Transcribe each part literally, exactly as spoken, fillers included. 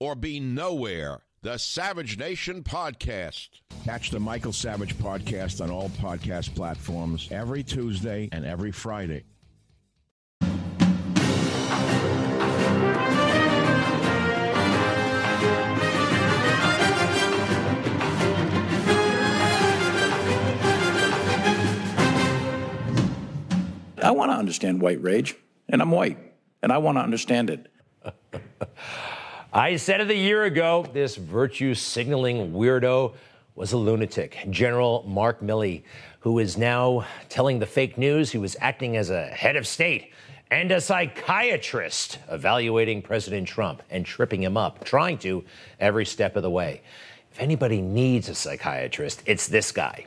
or be nowhere, the Savage Nation podcast. Catch the Michael Savage podcast on all podcast platforms every Tuesday and every Friday. I want to understand white rage, and I'm white, and I want to understand it. I said it a year ago, this virtue-signaling weirdo was a lunatic. General Mark Milley, who is now telling the fake news, he was acting as a head of state and a psychiatrist, evaluating President Trump and tripping him up, trying to every step of the way. If anybody needs a psychiatrist, it's this guy.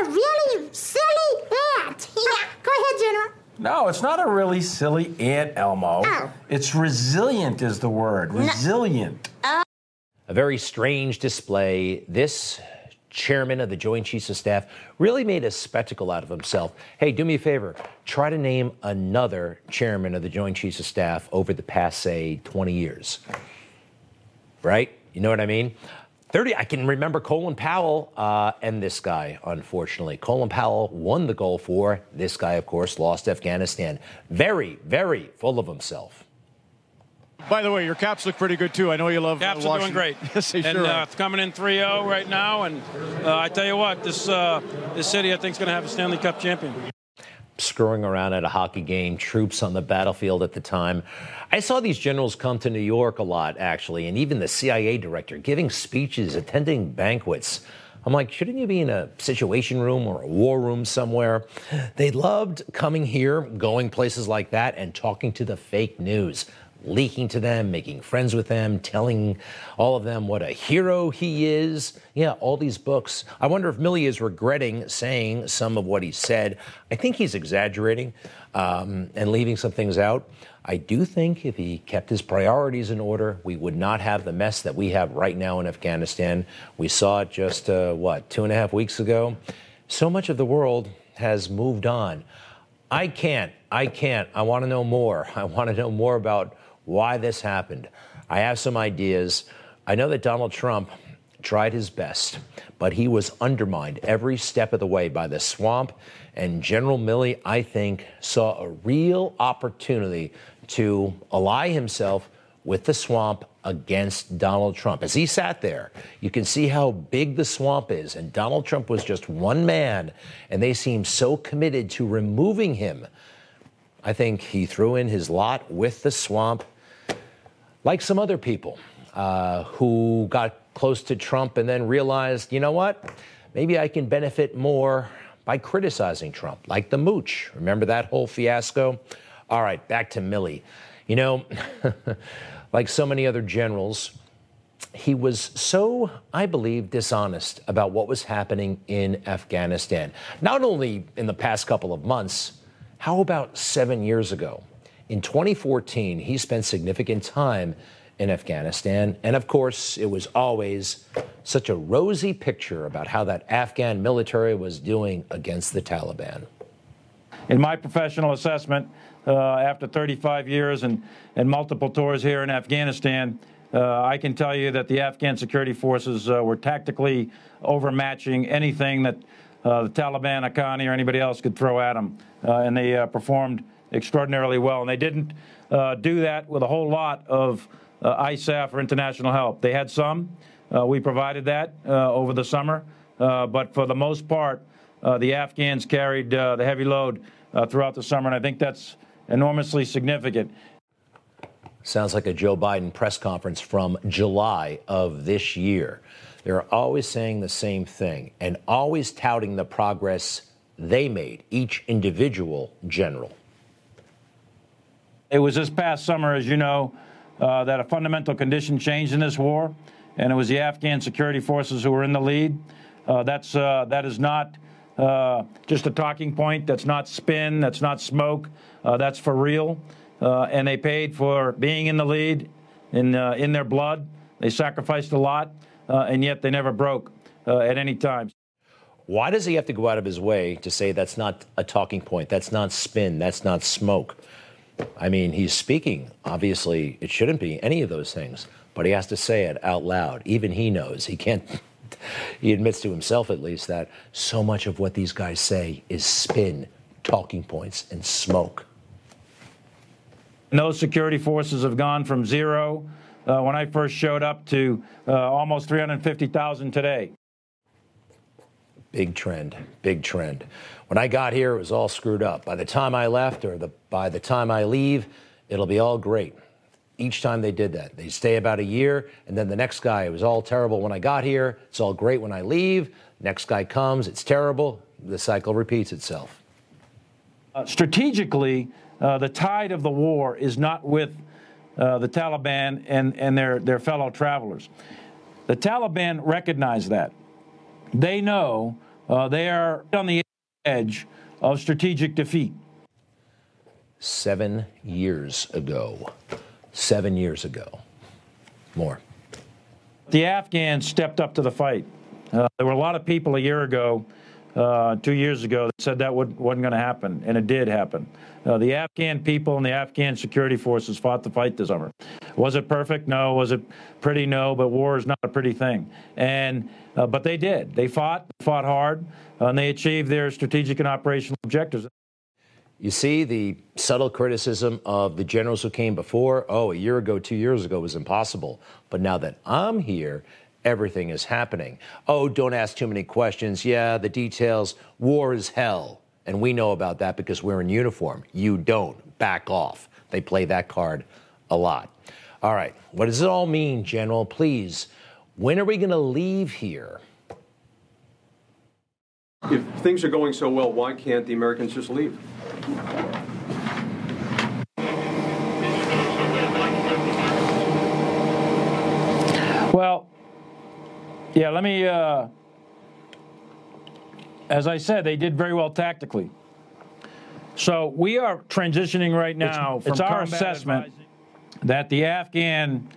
A really silly ant. Yeah, go ahead, General. No, it's not a really silly ant, Elmo. Oh. It's resilient is the word. Resilient. No. Oh. A very strange display. This chairman of the Joint Chiefs of Staff really made a spectacle out of himself. Hey, do me a favor. Try to name another chairman of the Joint Chiefs of Staff over the past, say, twenty years. Right? You know what I mean? thirty, I can remember Colin Powell uh, and this guy, unfortunately. Colin Powell won the Gulf War. This guy, of course, lost Afghanistan. Very, very full of himself. By the way, your Caps look pretty good, too. I know you love Caps uh, are doing great. Yes, they and, sure uh, are. It's coming in three oh right now. And uh, I tell you what, this, uh, this city, I think, is going to have a Stanley Cup champion. Screwing around at a hockey game, troops on the battlefield at the time. I saw these generals come to New York a lot, actually, and even the C I A director giving speeches, attending banquets. I'm like, shouldn't you be in a situation room or a war room somewhere? They loved coming here, going places like that, and talking to the fake news, leaking to them, making friends with them, telling all of them what a hero he is. Yeah, all these books. I wonder if Milley is regretting saying some of what he said. I think he's exaggerating um, and leaving some things out. I do think if he kept his priorities in order, we would not have the mess that we have right now in Afghanistan. We saw it just, uh, what, two and a half weeks ago? So much of the world has moved on. I can't. I can't. I want to know more. I want to know more about why this happened. I have some ideas. I know that Donald Trump tried his best, but he was undermined every step of the way by the swamp. And General Milley, I think, saw a real opportunity to ally himself with the swamp against Donald Trump. As he sat there, you can see how big the swamp is. And Donald Trump was just one man, and they seemed so committed to removing him. I think he threw in his lot with the swamp, like some other people uh, who got close to Trump and then realized, you know what, maybe I can benefit more by criticizing Trump, like the Mooch. Remember that whole fiasco? All right, back to Milley. You know, like so many other generals, he was so, I believe, dishonest about what was happening in Afghanistan. Not only in the past couple of months, how about seven years ago? In twenty fourteen, he spent significant time in Afghanistan. And of course, it was always such a rosy picture about how that Afghan military was doing against the Taliban. In my professional assessment, uh, after thirty-five years and, and multiple tours here in Afghanistan, uh, I can tell you that the Afghan security forces uh, were tactically overmatching anything that Uh, the Taliban, Haqqani, or anybody else could throw at them, uh, and they uh, performed extraordinarily well. And they didn't uh, do that with a whole lot of uh, ISAF or international help. They had some. Uh, we provided that uh, over the summer. Uh, but for the most part, uh, the Afghans carried uh, the heavy load uh, throughout the summer, and I think that's enormously significant. Sounds like a Joe Biden press conference from July of this year. They're always saying the same thing and always touting the progress they made, each individual general. It was this past summer, as you know, uh, that a fundamental condition changed in this war, and it was the Afghan security forces who were in the lead. Uh, that's, uh, that is not uh, just a talking point. That's not spin. That's not smoke. Uh, that's for real. Uh, and they paid for being in the lead, in, uh, in their blood. They sacrificed a lot, uh, and yet they never broke uh, at any time. Why does he have to go out of his way to say that's not a talking point, that's not spin, that's not smoke? I mean, he's speaking. Obviously, it shouldn't be any of those things, but he has to say it out loud. Even he knows. He can't. He admits to himself, at least, that so much of what these guys say is spin, talking points, and smoke. And those security forces have gone from zero uh, when I first showed up to uh, almost three hundred fifty thousand today. Big trend, big trend. When I got here, it was all screwed up. By the time I left, or the, by the time I leave, it'll be all great. Each time they did that, they stay about a year, and then the next guy, it was all terrible when I got here, it's all great when I leave, next guy comes, it's terrible, the cycle repeats itself. Uh, strategically, uh, the tide of the war is not with uh, the Taliban and, and their, their fellow travelers. The Taliban recognize that. They know uh, they are on the edge of strategic defeat. Seven years ago. Seven years ago. More. The Afghans stepped up to the fight. Uh, there were a lot of people a year ago, uh, two years ago, that said that would, wasn't going to happen, and it did happen. Uh, the Afghan people and the Afghan security forces fought the fight this summer. Was it perfect? No. Was it pretty? No. But war is not a pretty thing. And uh, but they did. They fought, fought hard, uh, and they achieved their strategic and operational objectives. You see the subtle criticism of the generals who came before. Oh, a year ago, two years ago was impossible. But now that I'm here, everything is happening. Oh, don't ask too many questions. Yeah, the details. War is hell. And we know about that because we're in uniform. You don't. Back off. They play that card a lot. All right. What does it all mean, General? Please, when are we going to leave here? If things are going so well, why can't the Americans just leave? Well, yeah, let me, uh, as I said, they did very well tactically. So we are transitioning right now. It's, it's our assessment advising. that the Afghan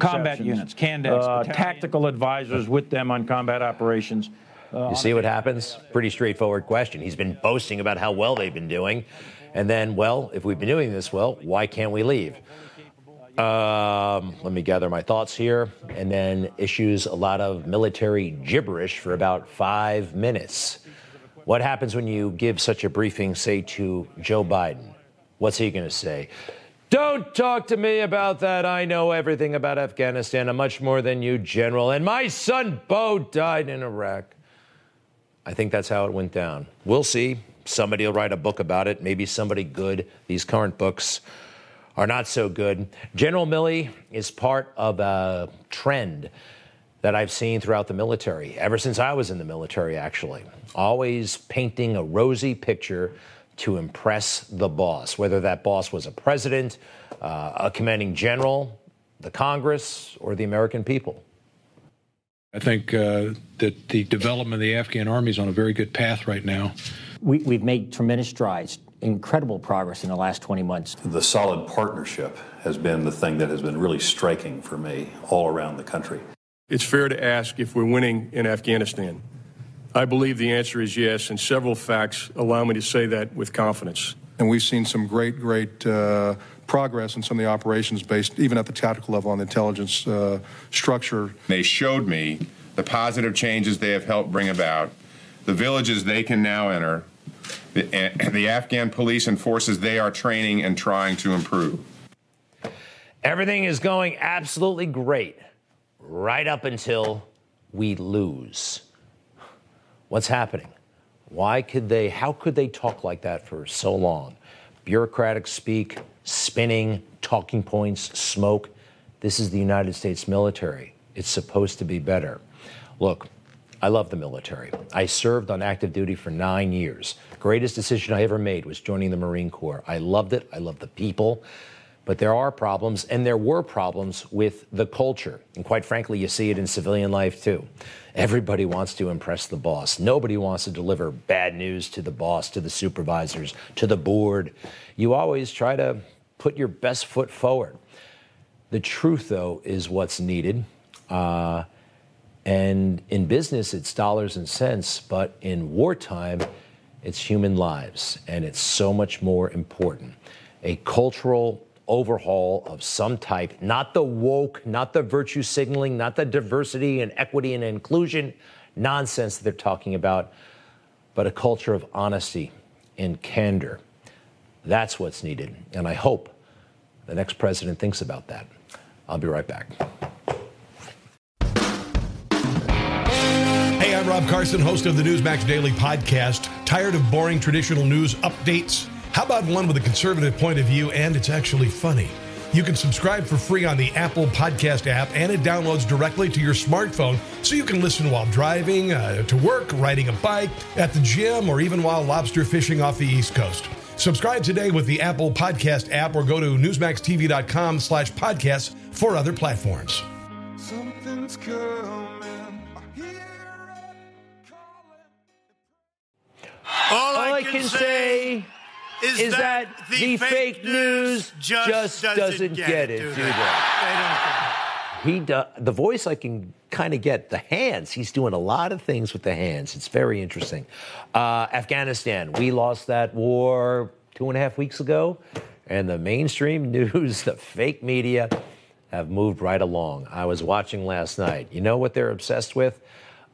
combat units, Candace, uh, tactical advisors with them on combat operations. Uh, you see what happens? Pretty straightforward question. He's been boasting about how well they've been doing. And then, well, if we've been doing this well, why can't we leave? Um, let me gather my thoughts here. And then issues a lot of military gibberish for about five minutes. What happens when you give such a briefing, say, to Joe Biden? What's he going to say? Don't talk to me about that. I know everything about Afghanistan, much more than you, General. And my son, Bo, died in Iraq. I think that's how it went down. We'll see. Somebody will write a book about it. Maybe somebody good. These current books are not so good. General Milley is part of a trend that I've seen throughout the military, ever since I was in the military, actually. Always painting a rosy picture to impress the boss, whether that boss was a president, uh, a commanding general, the Congress, or the American people. I think uh, that the development of the Afghan army is on a very good path right now. We, we've made tremendous strides, incredible progress in the last twenty months. The solid partnership has been the thing that has been really striking for me all around the country. It's fair to ask if we're winning in Afghanistan. I believe the answer is yes, and several facts allow me to say that with confidence. And we've seen some great, great uh, progress in some of the operations based, even at the tactical level, on the intelligence uh, structure. They showed me the positive changes they have helped bring about, the villages they can now enter, the, the Afghan police and forces they are training and trying to improve. Everything is going absolutely great right up until we lose. What's happening? Why could they, how could they talk like that for so long? Bureaucratic speak, spinning, talking points, smoke. This is the United States military. It's supposed to be better. Look, I love the military. I served on active duty for nine years. Greatest decision I ever made was joining the Marine Corps. I loved it. I love the people. But there are problems, and there were problems with the culture. And quite frankly, you see it in civilian life, too. Everybody wants to impress the boss. Nobody wants to deliver bad news to the boss, to the supervisors, to the board. You always try to put your best foot forward. The truth, though, is what's needed. Uh, And in business, it's dollars and cents, but in wartime, it's human lives, and it's so much more important. A cultural overhaul of some type, not the woke, not the virtue signaling, not the diversity and equity and inclusion nonsense that they're talking about, but a culture of honesty and candor. That's what's needed, and I hope the next president thinks about that. I'll be right back. I'm Rob Carson, host of the Newsmax Daily Podcast. Tired of boring traditional news updates? How about one with a conservative point of view and it's actually funny? You can subscribe for free on the Apple Podcast app, and it downloads directly to your smartphone so you can listen while driving, uh, to work, riding a bike, at the gym, or even while lobster fishing off the East Coast. Subscribe today with the Apple Podcast app or go to newsmax t v dot com slash podcasts for other platforms. Something's coming. All, All I can, can say is, is that, that the fake, fake news just, just doesn't, doesn't get, get it, do they? He does. The voice I can kind of get. The hands. He's doing a lot of things with the hands. It's very interesting. Uh, Afghanistan. We lost that war two and a half weeks ago. And the mainstream news, the fake media, have moved right along. I was watching last night. You know what they're obsessed with?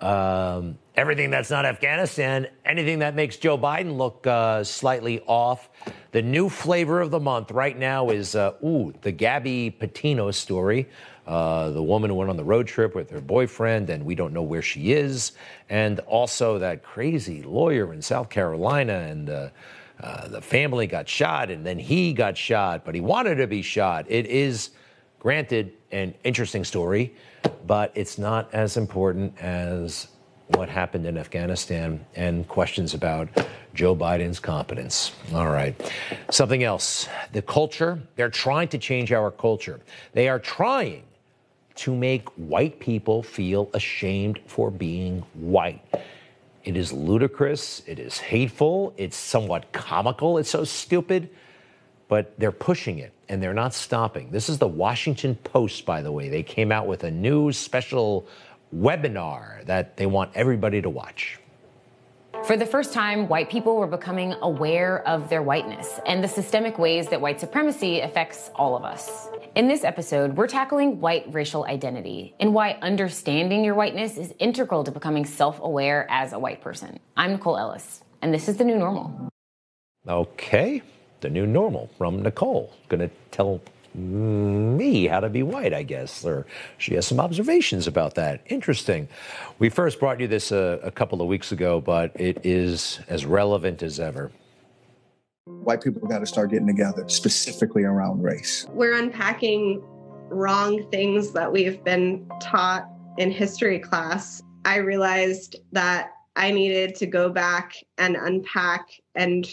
Um, everything that's not Afghanistan, anything that makes Joe Biden look uh, slightly off. The new flavor of the month right now is, uh, ooh, the Gabby Petito story. Uh, the woman who went on the road trip with her boyfriend, and we don't know where she is. And also that crazy lawyer in South Carolina, and uh, uh, the family got shot, and then he got shot, but he wanted to be shot. It is, granted, an interesting story, but it's not as important as what happened in Afghanistan and questions about Joe Biden's competence. All right. Something else. The culture. They're trying to change our culture. They are trying to make white people feel ashamed for being white. It is ludicrous. It is hateful. It's somewhat comical. It's so stupid. But they're pushing it, and they're not stopping. This is the Washington Post, by the way. They came out with a new special webinar that they want everybody to watch. For the first time, white people were becoming aware of their whiteness and the systemic ways that white supremacy affects all of us. In this episode, we're tackling white racial identity and why understanding your whiteness is integral to becoming self-aware as a white person. I'm Nicole Ellis, and this is The New Normal. Okay. The New Normal from Nicole. Gonna tell me how to be white, I guess, or she has some observations about that. Interesting. We first brought you this a, a couple of weeks ago, but it is as relevant as ever. White people got to start getting together, specifically around race. We're unpacking wrong things that we've been taught in history class. I realized that I needed to go back and unpack and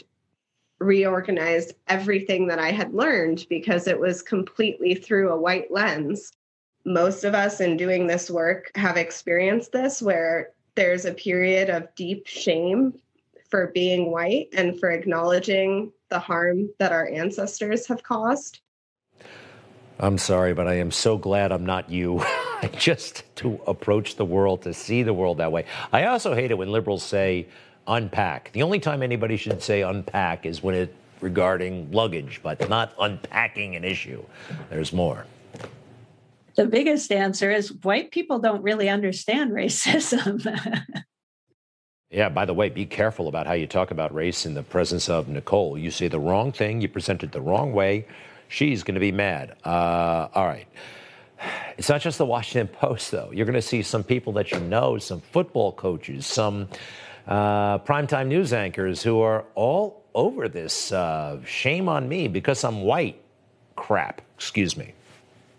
reorganized everything that I had learned, because it was completely through a white lens. Most of us in doing this work have experienced this, where there's a period of deep shame for being white and for acknowledging the harm that our ancestors have caused. I'm sorry, but I am so glad I'm not you. Just to approach the world, to see the world that way. I also hate it when liberals say, unpack. The only time anybody should say unpack is when it regarding luggage, but not unpacking an issue. There's more. The biggest answer is white people don't really understand racism. Yeah, by the way, be careful about how you talk about race in the presence of Nicole. You say the wrong thing, you present it the wrong way. She's going to be mad. Uh, all right. It's not just the Washington Post, though. You're going to see some people that you know, some football coaches, some uh, primetime news anchors who are all over this uh, shame on me because I'm white crap. Excuse me.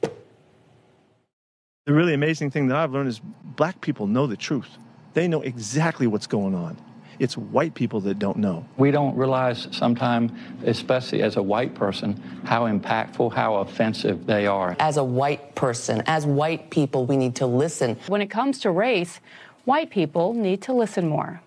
The really amazing thing that I've learned is black people know the truth. They know exactly what's going on. It's white people that don't know. We don't realize sometimes, especially as a white person, how impactful, how offensive they are. As a white person, as white people, we need to listen. When it comes to race, white people need to listen more.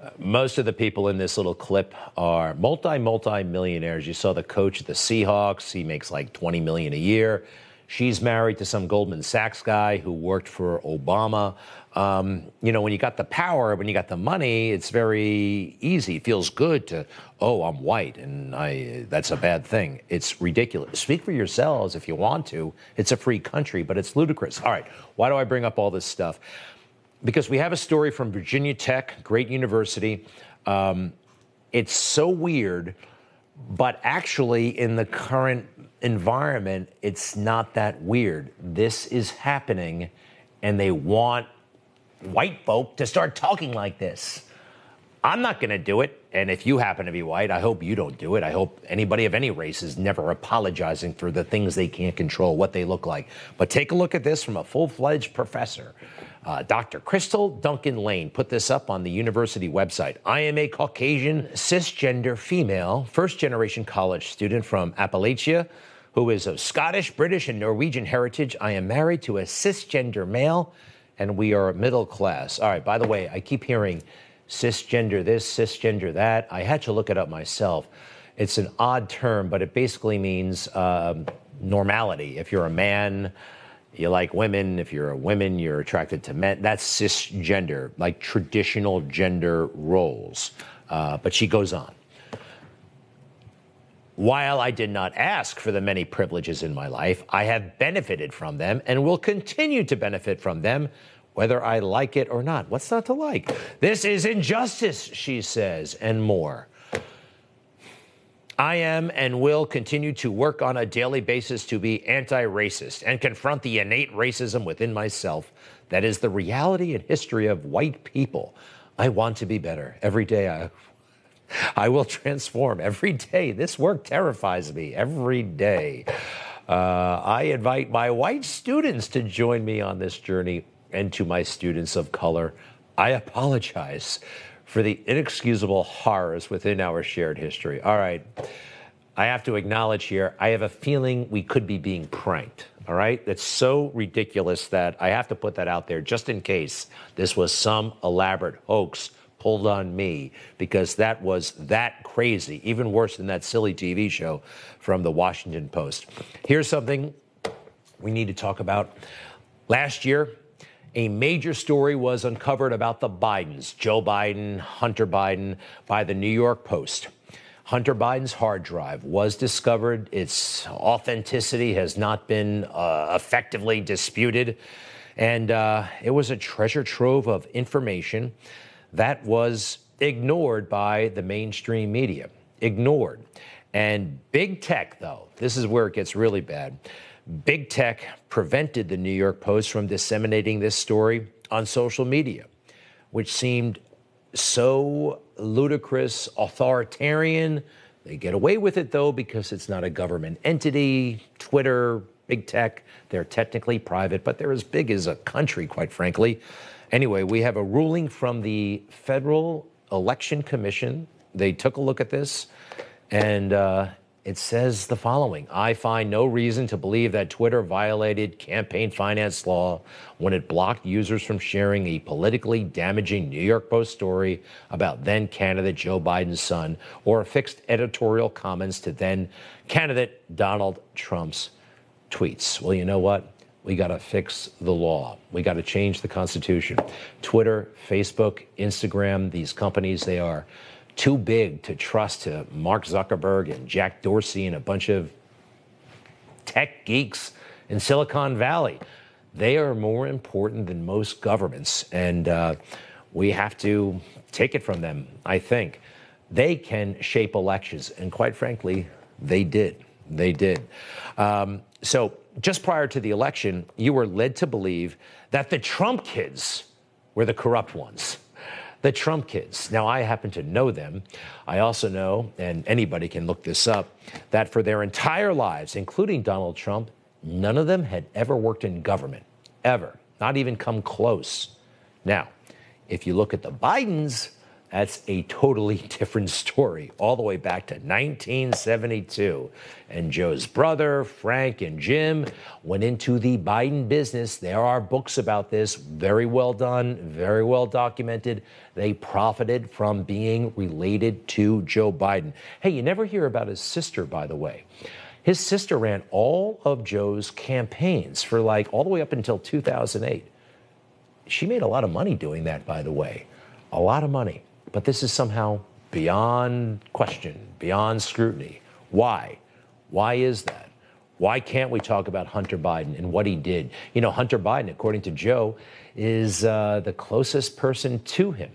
Uh, most of the people in this little clip are multi, multi-millionaires. You saw the coach of the Seahawks. He makes like twenty million dollars a year. She's married to some Goldman Sachs guy who worked for Obama. Um, you know, when you got the power, when you got the money, it's very easy. It feels good to, oh, I'm white, and I that's a bad thing. It's ridiculous. Speak for yourselves if you want to. It's a free country, but it's ludicrous. All right, why do I bring up all this stuff? Because we have a story from Virginia Tech, great university. Um, it's so weird, but actually in the current environment, it's not that weird. This is happening, and they want white folk to start talking like this. I'm not going to do it, and if you happen to be white, I hope you don't do it. I hope anybody of any race is never apologizing for the things they can't control, what they look like. But take a look at this from a full-fledged professor. Uh, Doctor Crystal Duncan Lane put this up on the university website. I am a Caucasian, cisgender female, first-generation college student from Appalachia who is of Scottish, British, and Norwegian heritage. I am married to a cisgender male, and we are middle class. All right, by the way, I keep hearing cisgender this, cisgender that. I had to look it up myself. It's an odd term, but it basically means um, normality. If you're a man, you like women. If you're a woman, you're attracted to men. That's cisgender, like traditional gender roles. Uh, but she goes on. While I did not ask for the many privileges in my life, I have benefited from them and will continue to benefit from them, whether I like it or not. What's not to like? This is injustice, she says, and more. I am and will continue to work on a daily basis to be anti-racist and confront the innate racism within myself that is the reality and history of white people. I want to be better. Every day I, I will transform. Every day. This work terrifies me. Every day. Uh, I invite my white students to join me on this journey, and to my students of color, I apologize for the inexcusable horrors within our shared history. All right, I have to acknowledge here, I have a feeling we could be being pranked, all right? That's so ridiculous that I have to put that out there just in case this was some elaborate hoax pulled on me, because that was that crazy, even worse than that silly T V show from the Washington Post. Here's something we need to talk about. Last year, a major story was uncovered about the Bidens, Joe Biden, Hunter Biden, by the New York Post. Hunter Biden's hard drive was discovered. Its authenticity has not been uh, effectively disputed. And uh, it was a treasure trove of information that was ignored by the mainstream media. Ignored. And big tech, though, this is where it gets really bad. Big tech prevented the New York Post from disseminating this story on social media, which seemed so ludicrous, authoritarian. They get away with it, though, because it's not a government entity. Twitter, big tech, they're technically private, but they're as big as a country, quite frankly. Anyway, we have a ruling from the Federal Election Commission. They took a look at this, and uh it says the following. I find no reason to believe that Twitter violated campaign finance law when it blocked users from sharing a politically damaging New York Post story about then-candidate Joe Biden's son or affixed editorial comments to then-candidate Donald Trump's tweets. Well, you know what? We got to fix the law. We got to change the Constitution. Twitter, Facebook, Instagram, these companies, they are too big to trust to Mark Zuckerberg and Jack Dorsey and a bunch of tech geeks in Silicon Valley. They are more important than most governments, and uh, we have to take it from them, I think. They can shape elections, and quite frankly, they did. They did. Um, so just prior to the election, you were led to believe that the Trump kids were the corrupt ones. The Trump kids. Now, I happen to know them. I also know, and anybody can look this up, that for their entire lives, including Donald Trump, none of them had ever worked in government, ever, not even come close. Now, if you look at the Bidens, that's a totally different story, all the way back to nineteen seventy-two. And Joe's brother, Frank and Jim, went into the Biden business. There are books about this, very well done, very well documented. They profited from being related to Joe Biden. Hey, you never hear about his sister, by the way. His sister ran all of Joe's campaigns for like all the way up until two thousand eight. She made a lot of money doing that, by the way, a lot of money. But this is somehow beyond question, beyond scrutiny. Why? Why is that? Why can't we talk about Hunter Biden and what he did? You know, Hunter Biden, according to Joe, is uh, the closest person to him,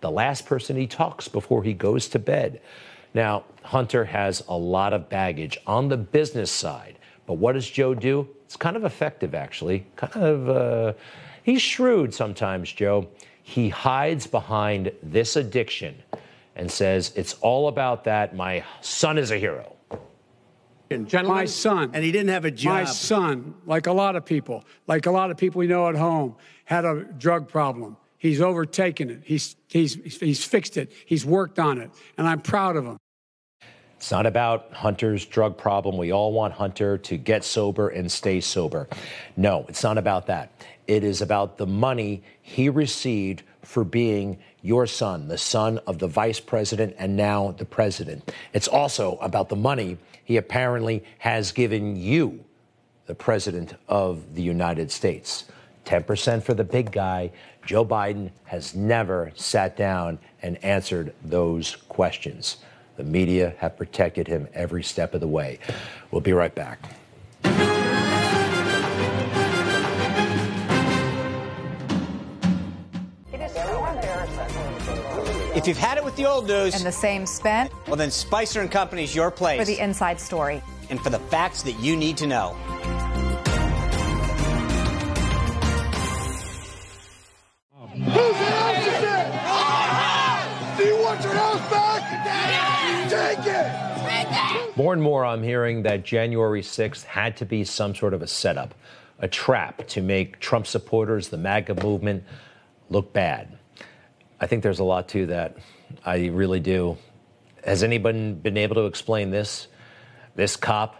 the last person he talks before he goes to bed. Now, Hunter has a lot of baggage on the business side. But what does Joe do? It's kind of effective, actually. Kind of, uh, he's shrewd sometimes, Joe. He hides behind this addiction and says, it's all about that. My son is a hero. Gentlemen, my son. And he didn't have a job. My son, like a lot of people, like a lot of people we know at home, had a drug problem. He's overtaken it. He's, he's, he's fixed it. He's worked on it. And I'm proud of him. It's not about Hunter's drug problem. We all want Hunter to get sober and stay sober. No, it's not about that. It is about the money he received for being your son, the son of the vice president and now the president. It's also about the money he apparently has given you, the president of the United States. ten percent for the big guy. Joe Biden has never sat down and answered those questions. The media have protected him every step of the way. We'll be right back. If you've had it with the old news and the same spin, well, then Spicer and Company's your place for the inside story and for the facts that you need to know. Who's an officer? Do you want your house back? Take it! More and more, I'm hearing that January sixth had to be some sort of a setup, a trap to make Trump supporters, the MAGA movement, look bad. I think there's a lot to that. I really do. Has anybody been able to explain this? This cop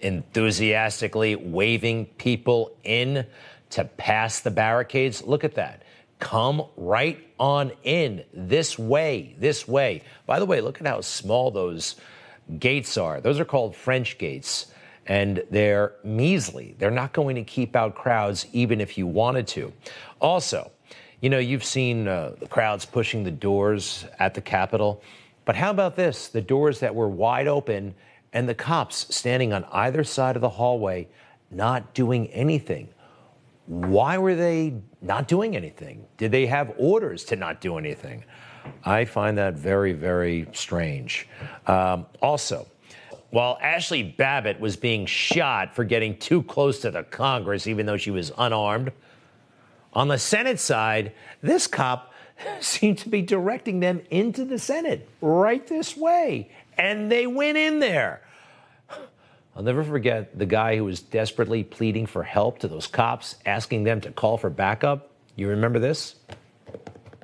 enthusiastically waving people in to pass the barricades? Look at that. Come right on in. This way, this way. By the way, look at how small those gates are. Those are called French gates, and they're measly. They're not going to keep out crowds even if you wanted to. Also, you know, you've seen uh, the crowds pushing the doors at the Capitol. But how about this? The doors that were wide open and the cops standing on either side of the hallway not doing anything. Why were they not doing anything? Did they have orders to not do anything? I find that very, very strange. Um, also, while Ashley Babbitt was being shot for getting too close to the Congress, even though she was unarmed, on the Senate side, this cop seemed to be directing them into the Senate, right this way. And they went in there. I'll never forget the guy who was desperately pleading for help to those cops, asking them to call for backup. You remember this?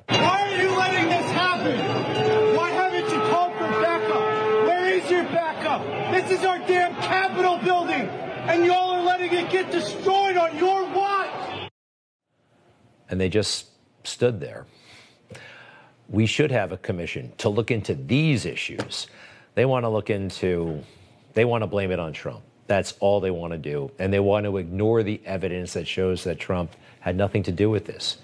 Why are you letting this happen? Why haven't you called for backup? Where is your backup? This is our damn Capitol building, and y'all are letting it get destroyed on your watch. And they just stood there. We should have a commission to look into these issues. They want to look into, they want to blame it on Trump. That's all they want to do. And they want to ignore the evidence that shows that Trump had nothing to do with this,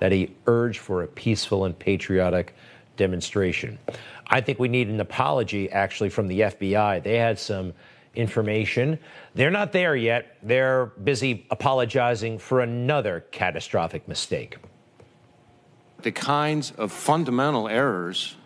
that he urged for a peaceful and patriotic demonstration. I think we need an apology, actually, from the F B I. They had some information. They're not there yet. They're busy apologizing for another catastrophic mistake. The kinds of fundamental errors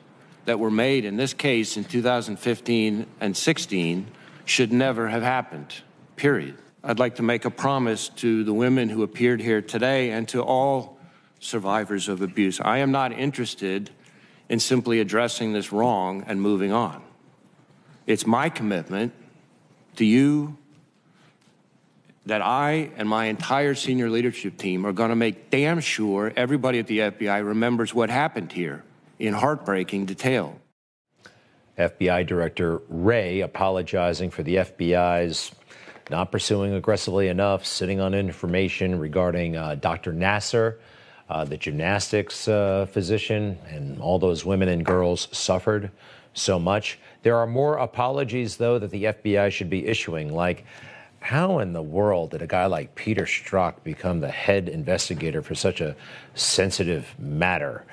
that were made in this case in two thousand fifteen and sixteen should never have happened, period. I'd like to make a promise to the women who appeared here today and to all survivors of abuse. I am not interested in simply addressing this wrong and moving on. It's my commitment to you that I and my entire senior leadership team are going to make damn sure everybody at the F B I remembers what happened here in heartbreaking detail. F B I Director Wray apologizing for the F B I's not pursuing aggressively enough, sitting on information regarding uh, Doctor Nassar, uh, the gymnastics uh, physician, and all those women and girls suffered so much. There are more apologies, though, that the F B I should be issuing, like how in the world did a guy like Peter Strzok become the head investigator for such a sensitive matter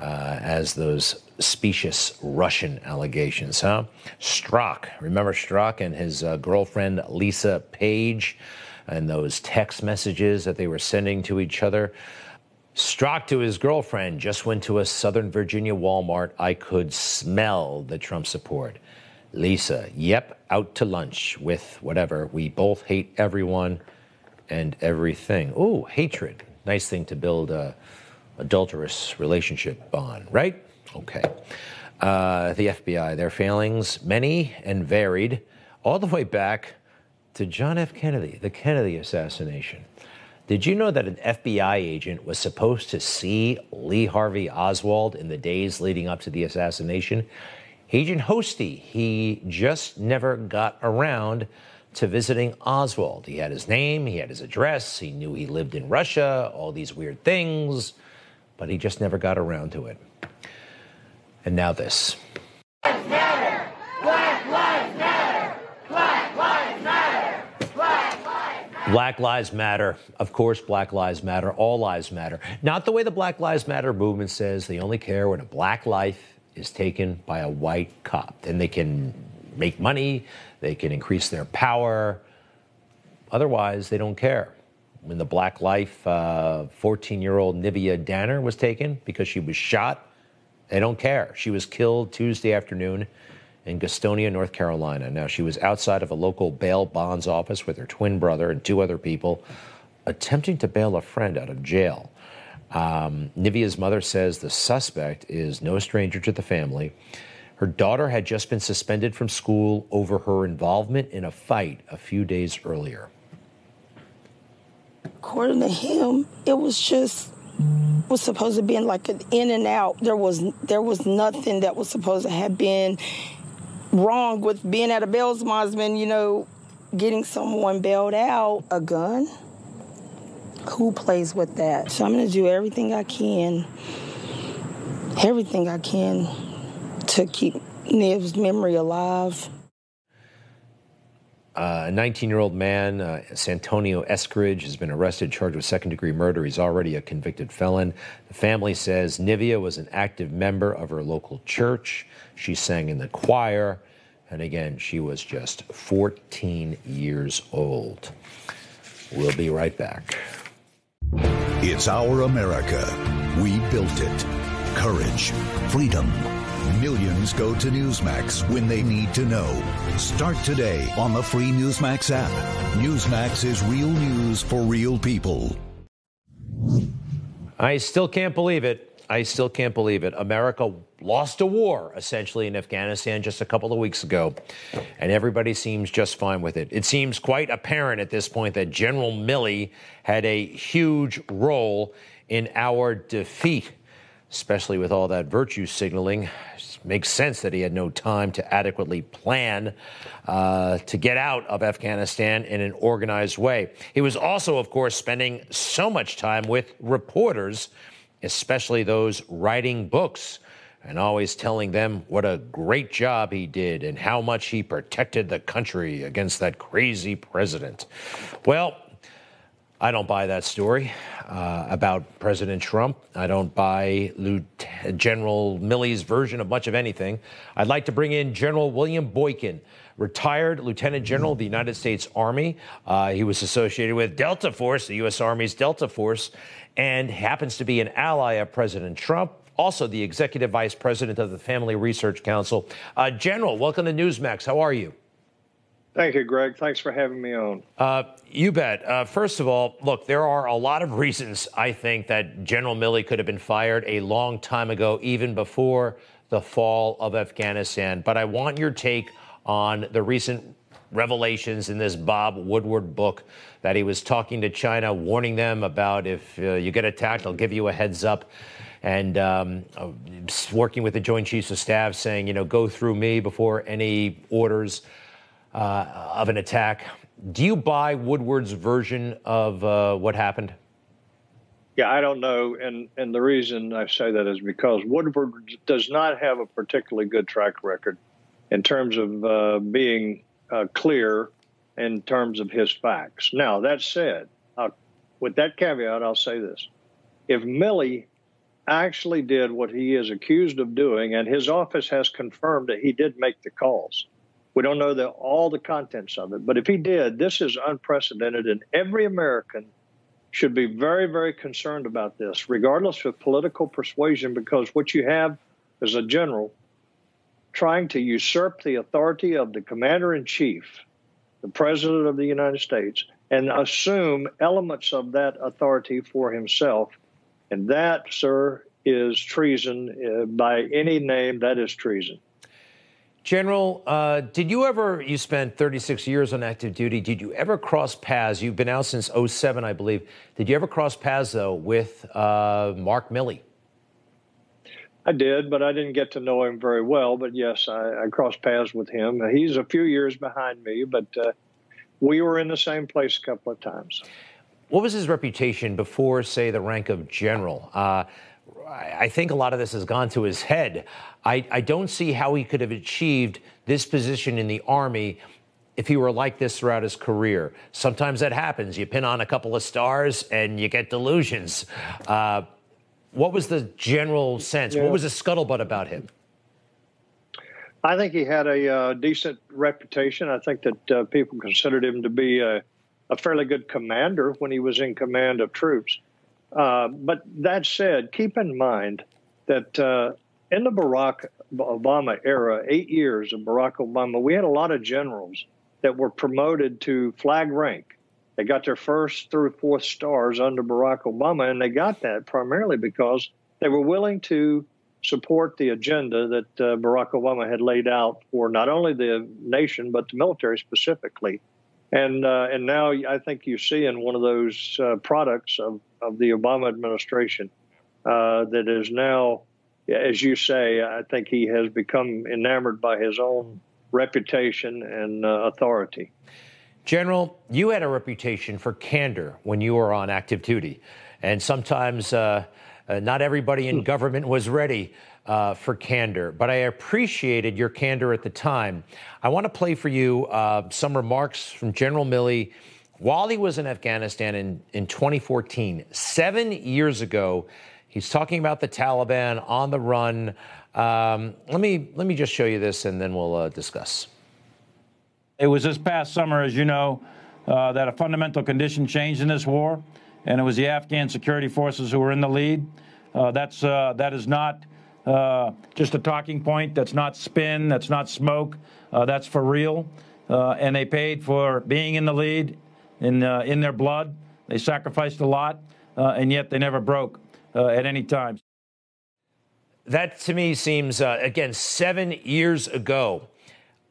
uh, as those specious Russian allegations, huh? Strzok, remember Strzok and his uh, girlfriend Lisa Page and those text messages that they were sending to each other? Strzok to his girlfriend, just went to a Southern Virginia Walmart. I could smell the Trump support. Lisa, yep, out to lunch with whatever. We both hate everyone and everything. Ooh, hatred. Nice thing to build a adulterous relationship bond, right? Okay. Uh, the F B I, their failings, many and varied, all the way back to John F. Kennedy, the Kennedy assassination. Did you know that an F B I agent was supposed to see Lee Harvey Oswald in the days leading up to the assassination? Agent Hosty, he just never got around to visiting Oswald. He had his name, he had his address, he knew he lived in Russia, all these weird things, but he just never got around to it. And now this. Black lives matter! Black lives matter! Black lives matter! Black lives matter! Black lives matter. Of course, Black lives matter. All lives matter. Not the way the Black Lives Matter movement says they only care when a black life is taken by a white cop. Then they can make money, they can increase their power. Otherwise, they don't care. When the black life, uh, fourteen-year-old Nivea Danner was taken because she was shot, they don't care. She was killed Tuesday afternoon in Gastonia, North Carolina. Now, she was outside of a local bail bonds office with her twin brother and two other people, attempting to bail a friend out of jail. Um, Nivea's mother says the suspect is no stranger to the family. Her daughter had just been suspended from school over her involvement in a fight a few days earlier. According to him, it was just was supposed to be like an in and out. There was there was nothing that was supposed to have been wrong with being at a bail bondsman, you know, getting someone bailed out. A gun. Who plays with that? So I'm going to do everything I can, everything I can to keep Niv's memory alive. Uh, a nineteen-year-old man, uh, Santonio Eskridge, has been arrested, charged with second-degree murder. He's already a convicted felon. The family says Nivea was an active member of her local church. She sang in the choir. And again, she was just fourteen years old. We'll be right back. It's our America. We built it. Courage, freedom. Millions go to Newsmax when they need to know. Start today on the free Newsmax app. Newsmax is real news for real people. I still can't believe it. I still can't believe it. America lost a war, essentially, in Afghanistan just a couple of weeks ago, and everybody seems just fine with it. It seems quite apparent at this point that General Milley had a huge role in our defeat, especially with all that virtue signaling. It makes sense that he had no time to adequately plan uh, to get out of Afghanistan in an organized way. He was also, of course, spending so much time with reporters, especially those writing books, and always telling them what a great job he did and how much he protected the country against that crazy president. Well, I don't buy that story uh, about President Trump. I don't buy Lieutenant General Milley's version of much of anything. I'd like to bring in General William Boykin, retired lieutenant general of the United States Army. Uh, he was associated with Delta Force, the U S Army's Delta Force, and happens to be an ally of President Trump. Also, the executive vice president of the Family Research Council. Uh, General, welcome to Newsmax. How are you? Thank you, Greg. Thanks for having me on. Uh, you bet. Uh, first of all, look, there are a lot of reasons I think that General Milley could have been fired a long time ago, even before the fall of Afghanistan. But I want your take on the recent revelations in this Bob Woodward book that he was talking to China, warning them about if uh, you get attacked, I'll give you a heads up. And um, working with the Joint Chiefs of Staff saying, you know, go through me before any orders uh, of an attack. Do you buy Woodward's version of uh, what happened? Yeah, I don't know. And, and the reason I say that is because Woodward does not have a particularly good track record in terms of uh, being uh, clear in terms of his facts. Now, that said, I'll, with that caveat, I'll say this. If Milley actually did what he is accused of doing, and his office has confirmed that he did make the calls. We don't know the, all the contents of it, but if he did, this is unprecedented, and every American should be very, very concerned about this, regardless of political persuasion, because what you have is a general trying to usurp the authority of the commander-in-chief, the president of the United States, and assume elements of that authority for himself. And that, sir, is treason. Uh, by any name, that is treason. General, uh, did you ever, you spent thirty-six years on active duty, did you ever cross paths? You've been out since oh seven, I believe. Did you ever cross paths, though, with uh, Mark Milley? I did, but I didn't get to know him very well. But, yes, I, I crossed paths with him. He's a few years behind me, but uh, we were in the same place a couple of times. What was his reputation before, say, the rank of general? Uh, I think a lot of this has gone to his head. I, I don't see how he could have achieved this position in the Army if he were like this throughout his career. Sometimes that happens. You pin on a couple of stars and you get delusions. Uh, what was the general sense? Yeah. What was the scuttlebutt about him? I think he had a uh, decent reputation. I think that uh, people considered him to be a a fairly good commander when he was in command of troops. Uh, but that said, keep in mind that uh, in the Barack Obama era, eight years of Barack Obama, we had a lot of generals that were promoted to flag rank. They got their first through fourth stars under Barack Obama, and they got that primarily because they were willing to support the agenda that uh, Barack Obama had laid out for not only the nation, but the military specifically. And uh, and now I think you see in one of those uh, products of, of the Obama administration uh, that is now, as you say, I think he has become enamored by his own reputation and uh, authority. General, you had a reputation for candor when you were on active duty. And sometimes uh, uh, not everybody in government was ready uh, for candor, but I appreciated your candor at the time. I want to play for you uh, some remarks from General Milley while he was in Afghanistan in, in twenty fourteen, seven years ago. He's talking about the Taliban on the run. Um, let me let me just show you this, and then we'll uh, discuss. It was this past summer, as you know, uh, that a fundamental condition changed in this war, and it was the Afghan security forces who were in the lead. Uh, that's uh, that is not. Uh, just a talking point. That's not spin. That's not smoke. Uh, that's for real. Uh, and they paid for being in the lead, in uh, in their blood. They sacrificed a lot, uh, and yet they never broke uh, at any time. That to me seems uh, again seven years ago.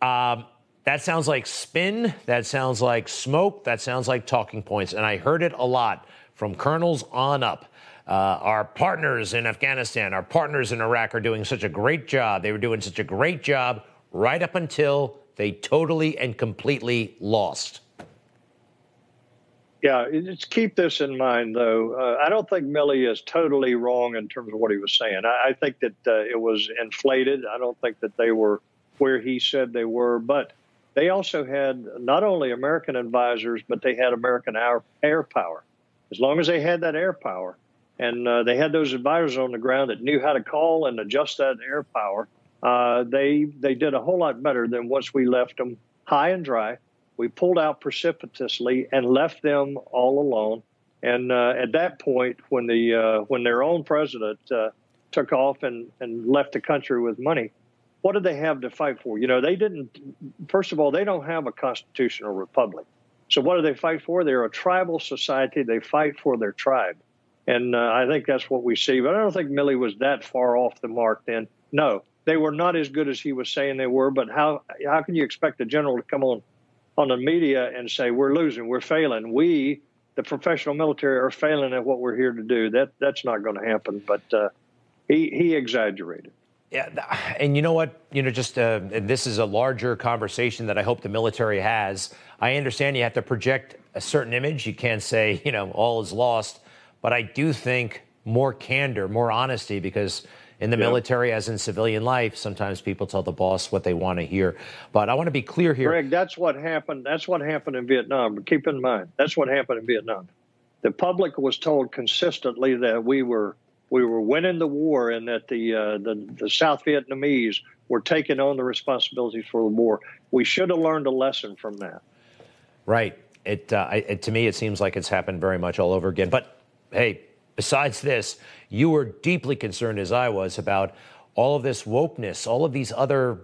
Um, that sounds like spin. That sounds like smoke. That sounds like talking points. And I heard it a lot from colonels on up. Uh, our partners in Afghanistan, our partners in Iraq are doing such a great job. They were doing such a great job right up until they totally and completely lost. Yeah, just keep this in mind, though. Uh, I don't think Milley is totally wrong in terms of what he was saying. I, I think that uh, it was inflated. I don't think that they were where he said they were. But they also had not only American advisors, but they had American air, air power. As long as they had that air power. And uh, they had those advisors on the ground that knew how to call and adjust that air power. Uh, they they did a whole lot better than once we left them high and dry. We pulled out precipitously and left them all alone. And uh, at that point, when the uh, when their own president uh, took off and, and left the country with money, what do they have to fight for? You know, they didn't, first of all, they don't have a constitutional republic. So what do they fight for? They're a tribal society. They fight for their tribe. And uh, I think that's what we see. But I don't think Milley was that far off the mark then. No, they were not as good as he was saying they were. But how how can you expect a general to come on, on the media and say, we're losing, we're failing. We, the professional military, are failing at what we're here to do. That That's not going to happen. But uh, he, he exaggerated. Yeah, and you know what? You know, just uh, this is a larger conversation that I hope the military has. I understand you have to project a certain image. You can't say, you know, all is lost. But I do think more candor, more honesty, because in the yeah. military, as in civilian life, sometimes people tell the boss what they want to hear. But I want to be clear here. Greg, that's what happened. That's what happened in Vietnam. Keep in mind, that's what happened in Vietnam. The public was told consistently that we were we were winning the war and that the, uh, the the South Vietnamese were taking on the responsibilities for the war. We should have learned a lesson from that. Right. It, uh, it to me, it seems like it's happened very much all over again. But hey, besides this, you were deeply concerned, as I was, about all of this wokeness, all of these other,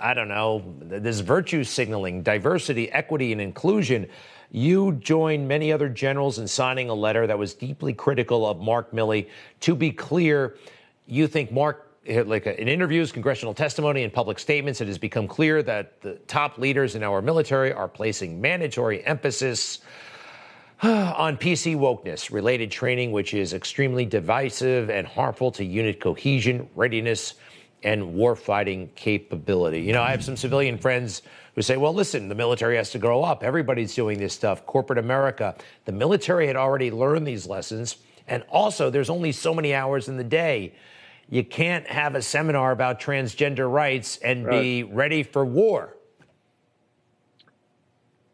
I don't know, this virtue signaling, diversity, equity, and inclusion. You joined many other generals in signing a letter that was deeply critical of Mark Milley. To be clear, you think Mark, like in interviews, congressional testimony, and public statements, it has become clear that the top leaders in our military are placing mandatory emphasis on P C wokeness, related training, which is extremely divisive and harmful to unit cohesion, readiness, and warfighting capability. You know, I have some civilian friends who say, well, listen, the military has to grow up. Everybody's doing this stuff. Corporate America. The military had already learned these lessons. And also, there's only so many hours in the day. You can't have a seminar about transgender rights and right. be ready for war.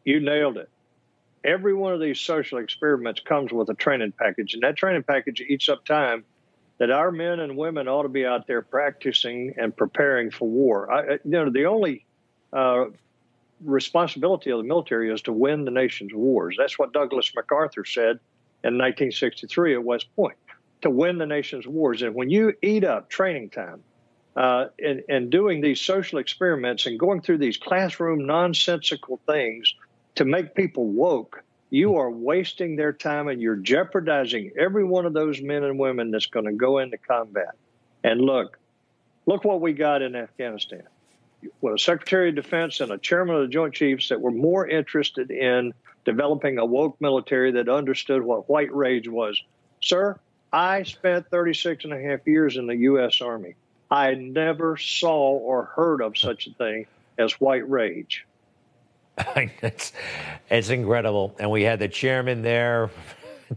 You nailed it. Every one of these social experiments comes with a training package, and that training package eats up time that our men and women ought to be out there practicing and preparing for war. I, you know, the only uh, responsibility of the military is to win the nation's wars. That's what Douglas MacArthur said in nineteen sixty-three at West Point, to win the nation's wars. And when you eat up training time uh, and, and doing these social experiments and going through these classroom nonsensical things to make people woke, you are wasting their time and you're jeopardizing every one of those men and women that's going to go into combat. And look, look what we got in Afghanistan. With a Secretary of Defense and a Chairman of the Joint Chiefs that were more interested in developing a woke military that understood what white rage was. Sir, I spent thirty-six and a half years in the U S Army. I never saw or heard of such a thing as white rage. it's, it's incredible. And we had the chairman there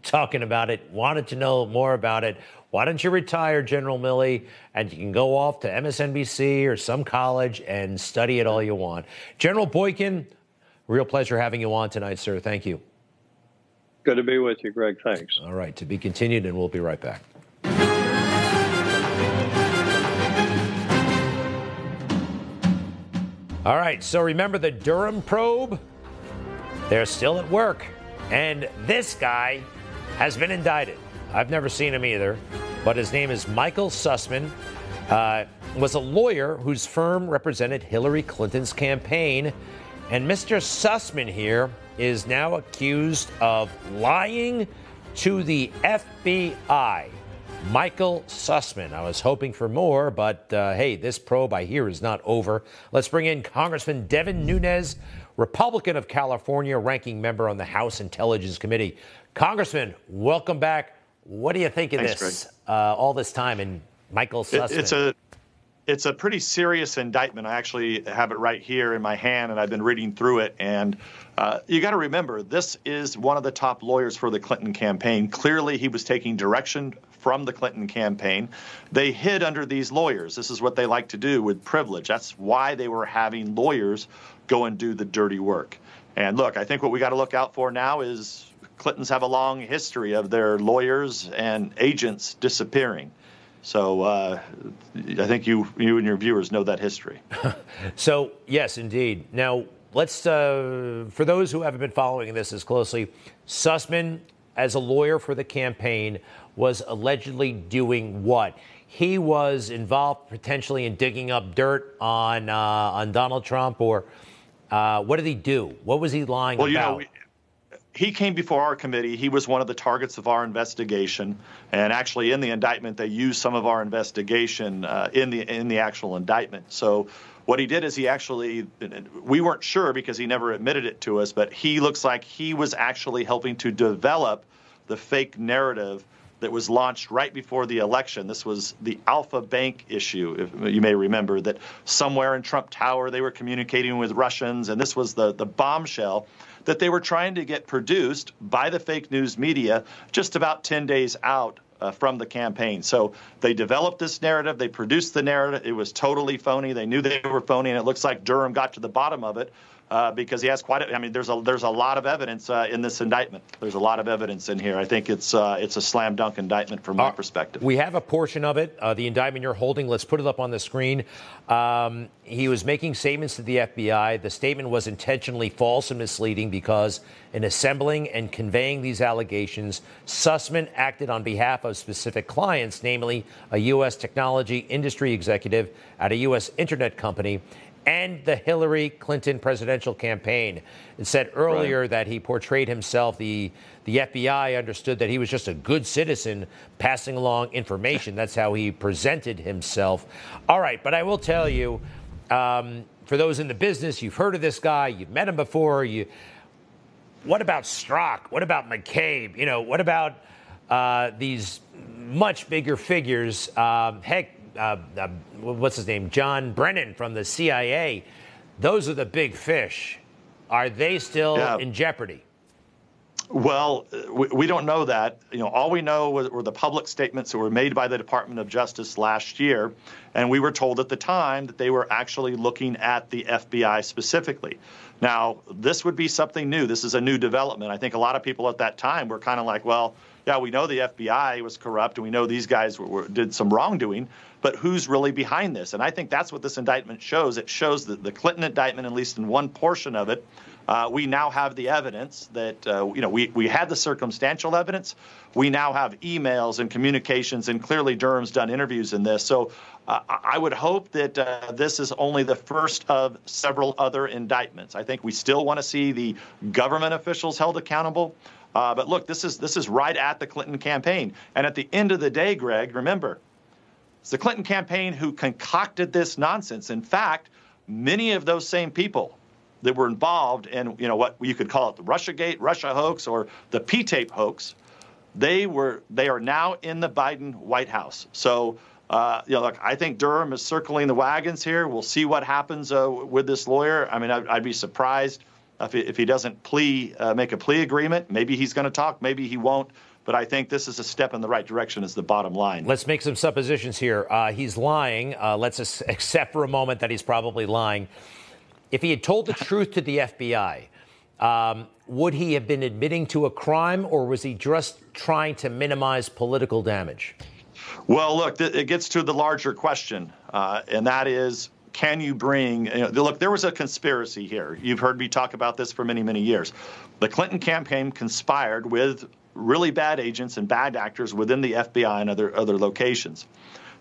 talking about it, wanted to know more about it. Why don't you retire, General Milley, and you can go off to M S N B C or some college and study it all you want. General Boykin, real pleasure having you on tonight, sir. Thank you. Good to be with you, Greg. Thanks. All right. To be continued, and we'll be right back. All right, so remember the Durham probe? They're still at work. And this guy has been indicted. I've never seen him either, but his name is Michael Sussman. Uh, was a lawyer whose firm represented Hillary Clinton's campaign. And Mister Sussman here is now accused of lying to the F B I. Michael Sussman. I was hoping for more, but uh, hey, this probe, I hear, is not over. Let's bring in Congressman Devin Nunes, Republican of California, ranking member on the House Intelligence Committee. Congressman, welcome back. What do you think of Thanks, this uh, all this time in Michael Sussman? It, it's a it's a pretty serious indictment. I actually have it right here in my hand, and I've been reading through it. And uh, you got to remember, this is one of the top lawyers for the Clinton campaign. Clearly, he was taking direction from the Clinton campaign. They hid under these lawyers. This is what they like to do with privilege. That's why they were having lawyers go and do the dirty work. And look, I think what we got to look out for now is Clintons have a long history of their lawyers and agents disappearing. So uh, I think you, you and your viewers know that history. So, yes, indeed. Now, let's, uh, for those who haven't been following this as closely, Sussman, as a lawyer for the campaign, was allegedly doing what? He was involved potentially in digging up dirt on uh, on Donald Trump, or uh, what did he do? What was he lying well, about? You know, he came before our committee. He was one of the targets of our investigation, and actually in the indictment, they used some of our investigation uh, in the in the actual indictment. So what he did is he actually, we weren't sure because he never admitted it to us, but he looks like he was actually helping to develop the fake narrative that was launched right before the election. This was the Alpha Bank issue, if you may remember, that somewhere in Trump Tower they were communicating with Russians, and this was the, the bombshell that they were trying to get produced by the fake news media just about ten days out uh, from the campaign. So they developed this narrative. They produced the narrative. It was totally phony. They knew they were phony, and it looks like Durham got to the bottom of it uh, because he has quite a, I mean, there's a, there's a lot of evidence uh, in this indictment. There's a lot of evidence in here. I think it's, uh, it's a slam dunk indictment from my uh, perspective. We have a portion of it, uh, the indictment you're holding. Let's put it up on the screen. Um, he was making statements to the F B I. The statement was intentionally false and misleading because in assembling and conveying these allegations, Sussman acted on behalf of specific clients, namely a U S technology industry executive at a U S internet company and the Hillary Clinton presidential campaign. It said earlier right. that he portrayed himself, the the F B I understood that he was just a good citizen passing along information. That's how he presented himself. All right, but I will tell you, um, for those in the business, you've heard of this guy, you've met him before. You, what about Strzok? What about McCabe? You know, what about uh, these much bigger figures? Uh, heck, Uh, uh, what's his name? John Brennan from the C I A. Those are the big fish. Are they still yeah. in jeopardy? Well, we, we don't know that. You know, all we know was, were the public statements that were made by the Department of Justice last year, and we were told at the time that they were actually looking at the F B I specifically. Now, this would be something new. This is a new development. I think a lot of people at that time were kind of like, well, yeah, we know the F B I was corrupt, and we know these guys were, were, did some wrongdoing, but who's really behind this? And I think that's what this indictment shows. It shows that the Clinton indictment, at least in one portion of it, uh, we now have the evidence that, uh, you know, we, we had the circumstantial evidence. We now have emails and communications, and clearly Durham's done interviews in this. So uh, I would hope that uh, this is only the first of several other indictments. I think we still want to see the government officials held accountable. Uh, but look, this is this is right at the Clinton campaign. And at the end of the day, Greg, remember, it's the Clinton campaign who concocted this nonsense. In fact, many of those same people that were involved in, you know, what you could call it the Russiagate, Russia hoax, or the P-tape hoax, they were they are now in the Biden White House. So, uh, you know, look, I think Durham is circling the wagons here. We'll see what happens uh, with this lawyer. I mean, I'd, I'd be surprised. If he, if he doesn't plea, uh, make a plea agreement, maybe he's going to talk, maybe he won't. But I think this is a step in the right direction is the bottom line. Let's make some suppositions here. Uh, he's lying. Uh, let's accept for a moment that he's probably lying. If he had told the truth to the F B I, um, would he have been admitting to a crime, or was he just trying to minimize political damage? Well, look, th- it gets to the larger question, uh, and that is, can you bring, you know, look, there was a conspiracy here. You've heard me talk about this for many, many years. The Clinton campaign conspired with really bad agents and bad actors within the F B I and other, other locations.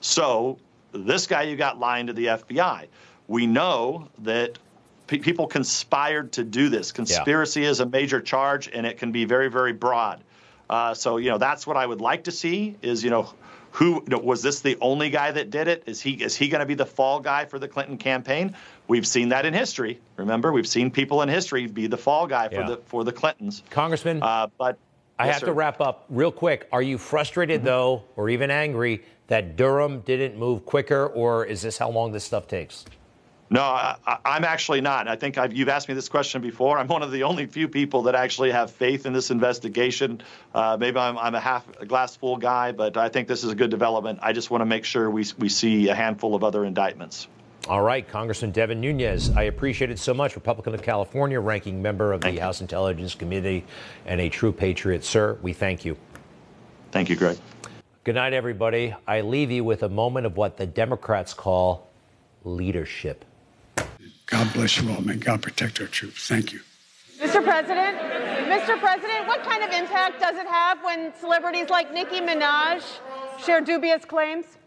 So this guy you got lying to the F B I. We know that pe- people conspired to do this. Conspiracy yeah. is a major charge, and it can be very, very broad. Uh, so, you know, that's what I would like to see is, you know, who was this the only guy that did it? Is he is he going to be the fall guy for the Clinton campaign? We've seen that in history. Remember, we've seen people in history be the fall guy for yeah. the for the Clintons. Congressman, uh, but I yes, have sir. to wrap up real quick. Are you frustrated, mm-hmm. though, or even angry that Durham didn't move quicker, or is this how long this stuff takes? No, I, I'm actually not. I think I've, you've asked me this question before. I'm one of the only few people that actually have faith in this investigation. Uh, maybe I'm, I'm a half a glass full guy, but I think this is a good development. I just want to make sure we we see a handful of other indictments. All right, Congressman Devin Nunes, I appreciate it so much. Republican of California, ranking member of the House Intelligence Committee, and a true patriot, sir. We thank you. Thank you, Greg. Good night, everybody. I leave you with a moment of what the Democrats call leadership. God bless you all, man. God protect our troops. Thank you. Mister President, Mister President, what kind of impact does it have when celebrities like Nicki Minaj share dubious claims?